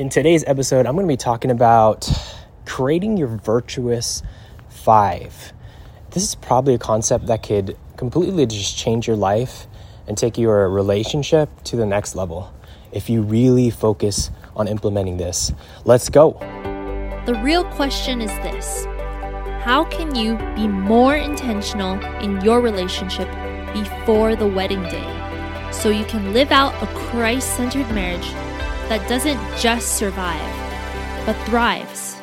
In today's episode, I'm going to be talking about creating your virtuous five. This is probably a concept that could completely just change your life and take your relationship to the next level if you really focus on implementing this. Let's go. The real question is this: how can you be more intentional in your relationship before the wedding day so you can live out a Christ-centered marriage that doesn't just survive, but thrives?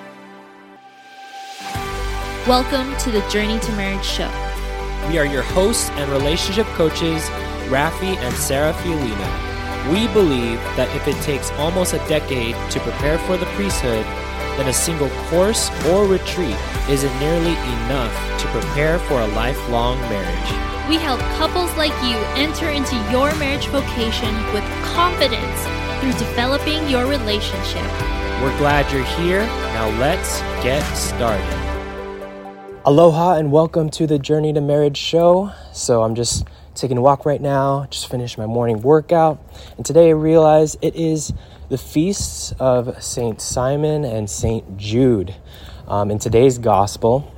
Welcome to the Journey to Marriage show. We are your hosts and relationship coaches, Rafi and Sarah Fialino. We believe that if it takes almost a decade to prepare for the priesthood, then a single course or retreat isn't nearly enough to prepare for a lifelong marriage. We help couples like you enter into your marriage vocation with confidence through developing your relationship. We're glad you're here. Now let's get started. Aloha and welcome to the Journey to Marriage show. So I'm just taking a walk right now, just finished my morning workout. And today I realized it is the feasts of St. Simon and St. Jude. In today's gospel,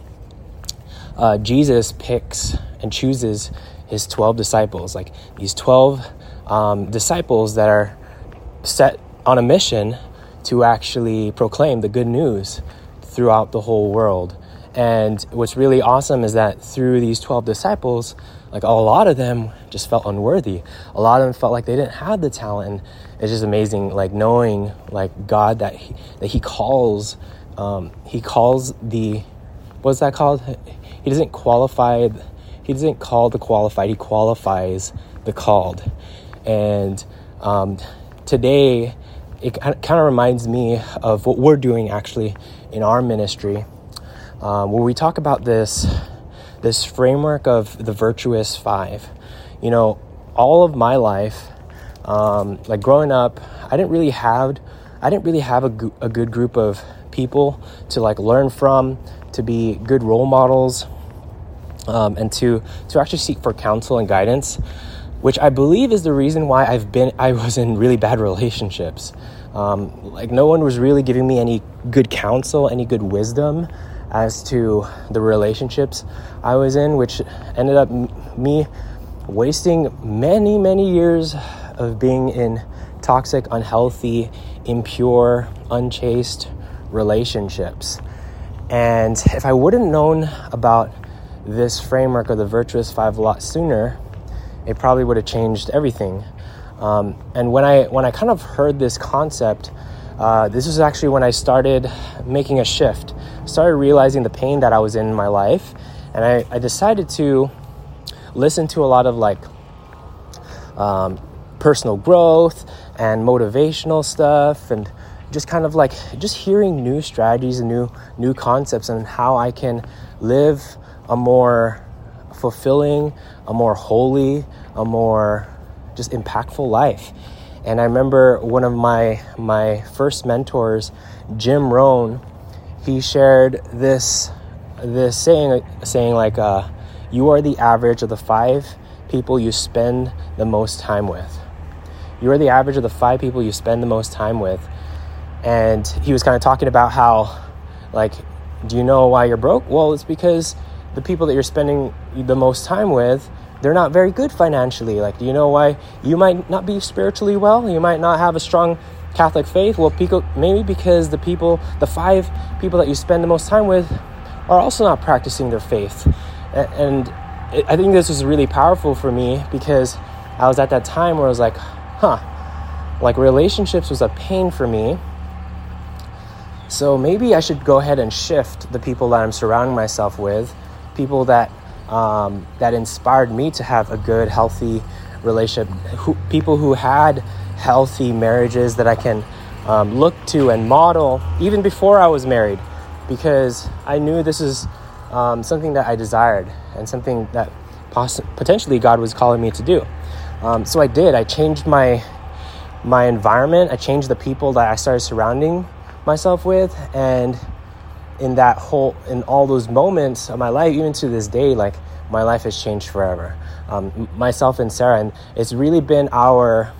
Jesus picks and chooses his 12 disciples, like these 12 disciples that are set on a mission to actually proclaim the good news throughout the whole world. And what's really awesome is that through these 12 disciples, like, a lot of them just felt unworthy. A lot of them felt like they didn't have the talent. It's just amazing, like, knowing, like, God, that he calls the, what's that called? He doesn't qualify. He doesn't call the qualified. He qualifies the called. And today, it kind of reminds me of what we're doing actually in our ministry, where we talk about this framework of the virtuous five. You know, all of my life, like growing up, I didn't really have a good group of people to like learn from, to be good role models, and to actually seek for counsel and guidance, which I believe is the reason why I was in really bad relationships. Like, no one was really giving me any good counsel, any good wisdom as to the relationships I was in, which ended up me wasting many years of being in toxic, unhealthy, impure, unchaste relationships. And if I wouldn't known about this framework of the virtuous five a lot sooner, it probably would have changed everything. And when I kind of heard this concept, this was actually when I started making a shift. I started realizing the pain that I was in my life, and I decided to listen to a lot of like personal growth and motivational stuff, and just kind of like just hearing new strategies and new concepts and how I can live a more fulfilling, a more holy, a more just impactful life. And I remember one of my first mentors, Jim Rohn, he shared this saying like, you are the average of the five people you spend the most time with. You are the average of the five people you spend the most time with. And he was kind of talking about how, like, do you know why you're broke? Well, it's because the people that you're spending the most time with, they're not very good financially. Like, do you know why you might not be spiritually well? You might not have a strong Catholic faith? Well, maybe because the five people that you spend the most time with are also not practicing their faith. And I think this was really powerful for me because I was at that time where I was like, like, relationships was a pain for me. So maybe I should go ahead and shift the people that I'm surrounding myself with, people that inspired me to have a good, healthy relationship, people who had healthy marriages that I can look to and model even before I was married, because I knew this is something that I desired and something that potentially God was calling me to do. So I did. I changed my environment. I changed the people that I started surrounding myself with, and in all those moments of my life, even to this day, like, my life has changed forever. Myself and Sarah, and it's really been a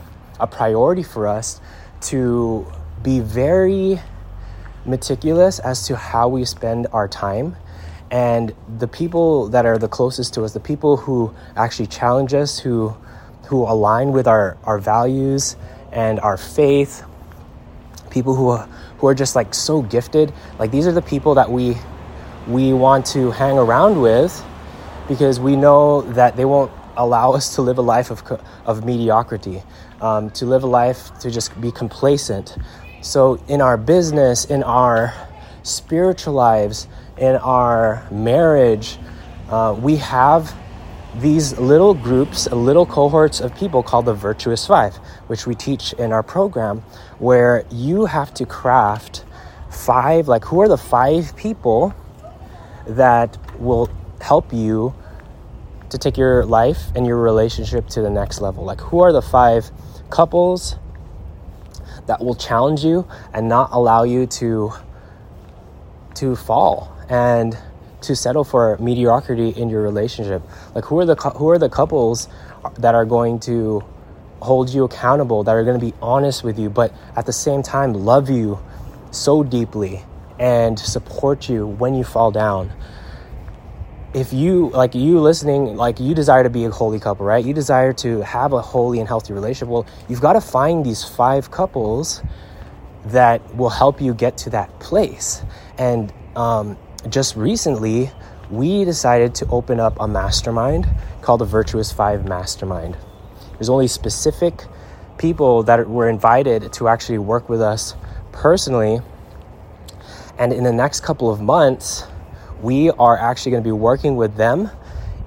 priority for us to be very meticulous as to how we spend our time. And the people that are the closest to us, the people who actually challenge us, who align with our values and our faith, people who are just like so gifted, like these are the people that we want to hang around with, because we know that they won't allow us to live a life of mediocrity, to live a life to just be complacent. So in our business, in our spiritual lives, in our marriage, we have these little groups, little cohorts of people called the Virtuous Five, which we teach in our program, where you have to craft five, like who are the five people that will help you to take your life and your relationship to the next level. Like who are the five couples that will challenge you and not allow you to fall and to settle for mediocrity in your relationship. Like who are the couples that are going to hold you accountable, that are going to be honest with you, but at the same time love you so deeply and support you when you fall down. If you, like you listening, like you desire to be a holy couple, right? You desire to have a holy and healthy relationship. Well, you've got to find these five couples that will help you get to that place. And just recently, we decided to open up a mastermind called the Virtuous Five Mastermind. There's only specific people that were invited to actually work with us personally. And in the next couple of months, we are actually going to be working with them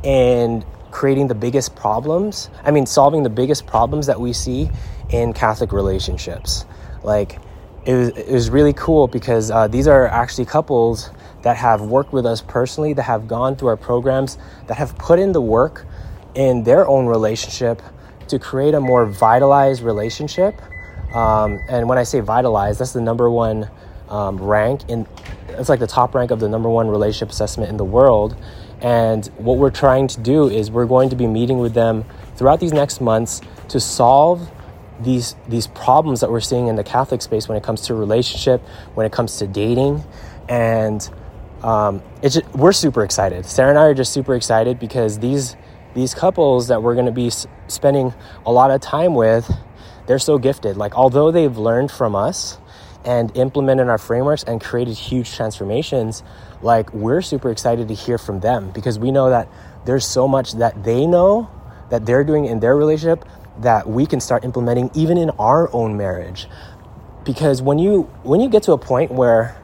and creating the biggest problems. I mean, solving the biggest problems that we see in Catholic relationships. Like, it was really cool because these are actually couples that have worked with us personally, that have gone through our programs, that have put in the work in their own relationship to create a more vitalized relationship. And when I say vitalized, that's the number one rank in. It's like the top rank of the number one relationship assessment in the world. And what we're trying to do is we're going to be meeting with them throughout these next months to solve these problems that we're seeing in the Catholic space when it comes to relationship, when it comes to dating. And we're super excited. Sarah and I are just super excited because these couples that we're going to be spending a lot of time with, they're so gifted. Like, although they've learned from us and implemented our frameworks and created huge transformations, like, we're super excited to hear from them because we know that there's so much that they know that they're doing in their relationship that we can start implementing even in our own marriage. Because when you get to a point where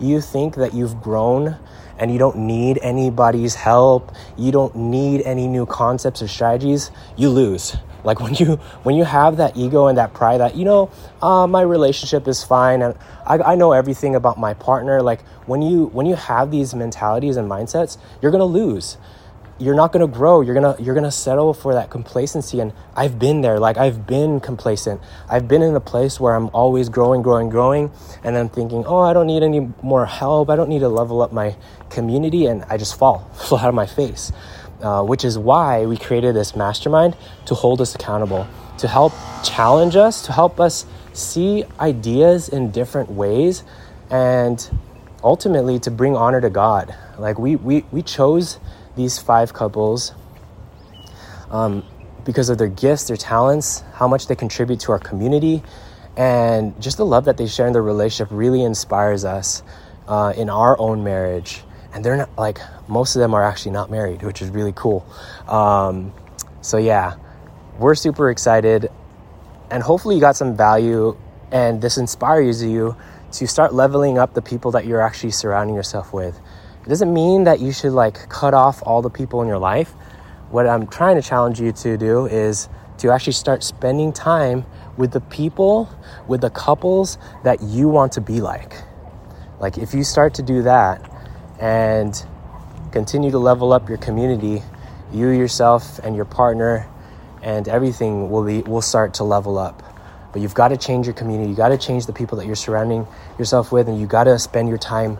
you think that you've grown and you don't need anybody's help, you don't need any new concepts or strategies, you lose. Like when you have that ego and that pride that, you know, my relationship is fine and I know everything about my partner. Like when you have these mentalities and mindsets, you're gonna lose. You're not gonna grow. You're gonna settle for that complacency. And I've been there. Like, I've been complacent. I've been in a place where I'm always growing, and I'm thinking, oh, I don't need any more help. I don't need to level up my community, and I just fall flat on my face. Which is why we created this mastermind, to hold us accountable, to help challenge us, to help us see ideas in different ways, and ultimately to bring honor to God. Like, we chose these five couples because of their gifts, their talents, how much they contribute to our community, and just the love that they share in their relationship really inspires us in our own marriage. And they're not, like, most of them are actually not married, which is really cool. So yeah, we're super excited, and hopefully you got some value and this inspires you to start leveling up the people that you're actually surrounding yourself with. It doesn't mean that you should, like, cut off all the people in your life. What I'm trying to challenge you to do is to actually start spending time with the people, with the couples that you want to be like. Like, if you start to do that and continue to level up your community, you yourself and your partner and everything will start to level up. But you've got to change your community. You got to change the people that you're surrounding yourself with, and you got to spend your time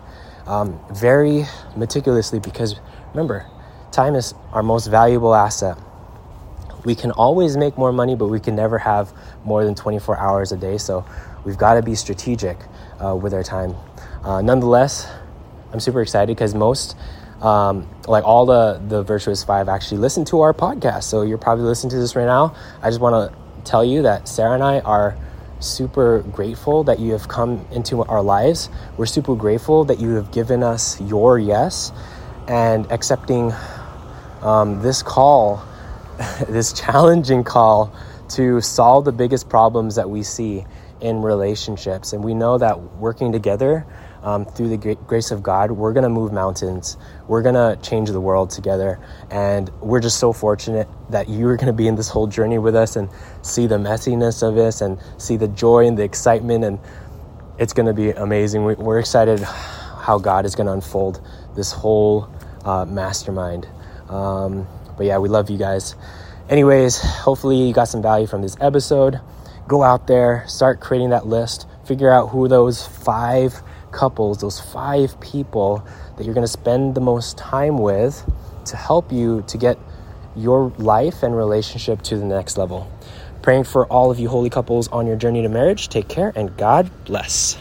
very meticulously, because remember, time is our most valuable asset. We can always make more money, but we can never have more than 24 hours a day. So We've got to be strategic with our time. Nonetheless, I'm super excited because most, all the Virtuous Five actually listen to our podcast. So you're probably listening to this right now. I just want to tell you that Sarah and I are super grateful that you have come into our lives. We're super grateful that you have given us your yes and accepting this call, this challenging call to solve the biggest problems that we see in relationships. And we know that working together through the grace of God, we're going to move mountains. We're going to change the world together. And we're just so fortunate that you're going to be in this whole journey with us and see the messiness of this and see the joy and the excitement. And it's going to be amazing. We're excited how God is going to unfold this whole mastermind. But yeah, we love you guys. Anyways, hopefully you got some value from this episode. Go out there, start creating that list, figure out who those 5 couples, those 5 people that you're going to spend the most time with to help you to get your life and relationship to the next level. Praying for all of you holy couples on your journey to marriage. Take care and God bless.